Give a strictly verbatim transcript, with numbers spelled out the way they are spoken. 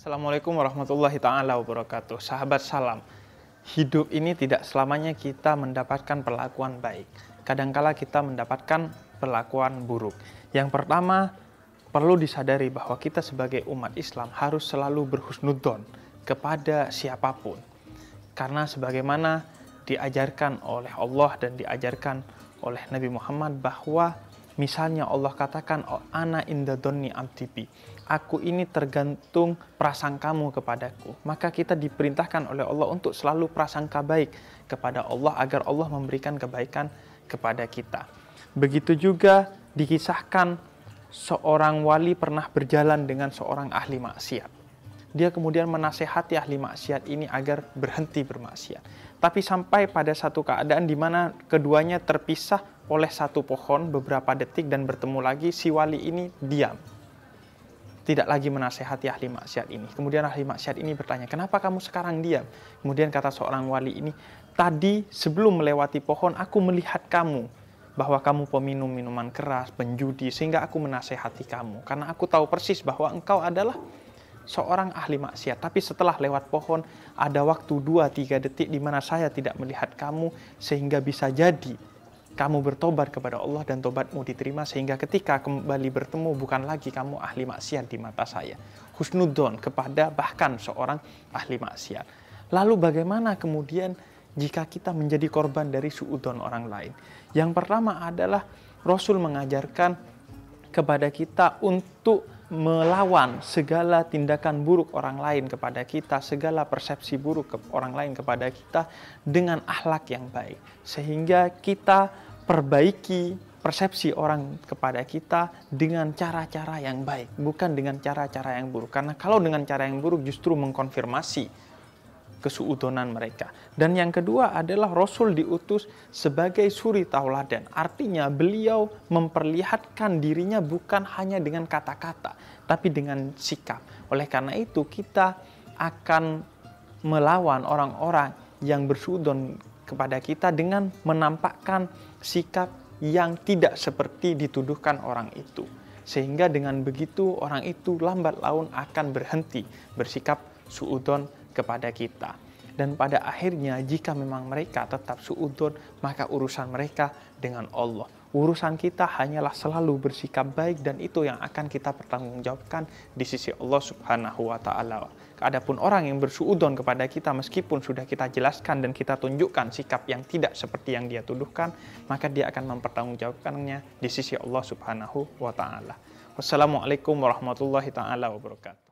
Assalamualaikum warahmatullahi ta'ala wabarakatuh. Sahabat salam, hidup ini tidak selamanya kita mendapatkan perlakuan baik. Kadangkala kita mendapatkan perlakuan buruk. Yang pertama, perlu disadari bahwa kita sebagai umat Islam harus selalu berhusnudzon kepada siapapun. Karena sebagaimana diajarkan oleh Allah dan diajarkan oleh Nabi Muhammad bahwa misalnya Allah katakan, ana inda dhanni abdi, aku ini tergantung prasangkamu kepadaku. Maka kita diperintahkan oleh Allah untuk selalu prasangka baik kepada Allah agar Allah memberikan kebaikan kepada kita. Begitu juga dikisahkan seorang wali pernah berjalan dengan seorang ahli maksiat. Dia kemudian menasehati ahli maksiat ini agar berhenti bermaksiat. Tapi sampai pada satu keadaan di mana keduanya terpisah oleh satu pohon beberapa detik dan bertemu lagi, si wali ini diam. Tidak lagi menasehati ahli maksiat ini. Kemudian ahli maksiat ini bertanya, kenapa kamu sekarang diam? Kemudian kata seorang wali ini, tadi sebelum melewati pohon aku melihat kamu, bahwa kamu peminum minuman keras, penjudi, sehingga aku menasehati kamu. Karena aku tahu persis bahwa engkau adalah seorang ahli maksiat. Tapi setelah lewat pohon, ada waktu dua tiga detik di mana saya tidak melihat kamu, sehingga bisa jadi kamu bertobat kepada Allah dan tobatmu diterima, sehingga ketika kembali bertemu bukan lagi kamu ahli maksiat di mata saya. Husnudzon kepada bahkan seorang ahli maksiat. Lalu bagaimana kemudian jika kita menjadi korban dari suudzon orang lain? Yang pertama adalah Rasul mengajarkan kepada kita untuk melawan segala tindakan buruk orang lain kepada kita, segala persepsi buruk ke orang lain kepada kita dengan akhlak yang baik. Sehingga kita perbaiki persepsi orang kepada kita dengan cara-cara yang baik, bukan dengan cara-cara yang buruk. Karena kalau dengan cara yang buruk justru mengkonfirmasi kesuudonan mereka. Dan yang kedua adalah Rasul diutus sebagai suri tauladan. Artinya beliau memperlihatkan dirinya bukan hanya dengan kata-kata, tapi dengan sikap. Oleh karena itu kita akan melawan orang-orang yang bersuudon kepada kita dengan menampakkan sikap yang tidak seperti dituduhkan orang itu. Sehingga dengan begitu orang itu lambat laun akan berhenti bersikap suudon kepada kita. Dan pada akhirnya jika memang mereka tetap suudzon, maka urusan mereka dengan Allah. Urusan kita hanyalah selalu bersikap baik dan itu yang akan kita pertanggungjawabkan di sisi Allah Subhanahu wa taala. Adapun orang yang bersuudzon kepada kita meskipun sudah kita jelaskan dan kita tunjukkan sikap yang tidak seperti yang dia tuduhkan, maka dia akan mempertanggungjawabkannya di sisi Allah Subhanahu wa taala. Wassalamualaikum warahmatullahi taala wabarakatuh.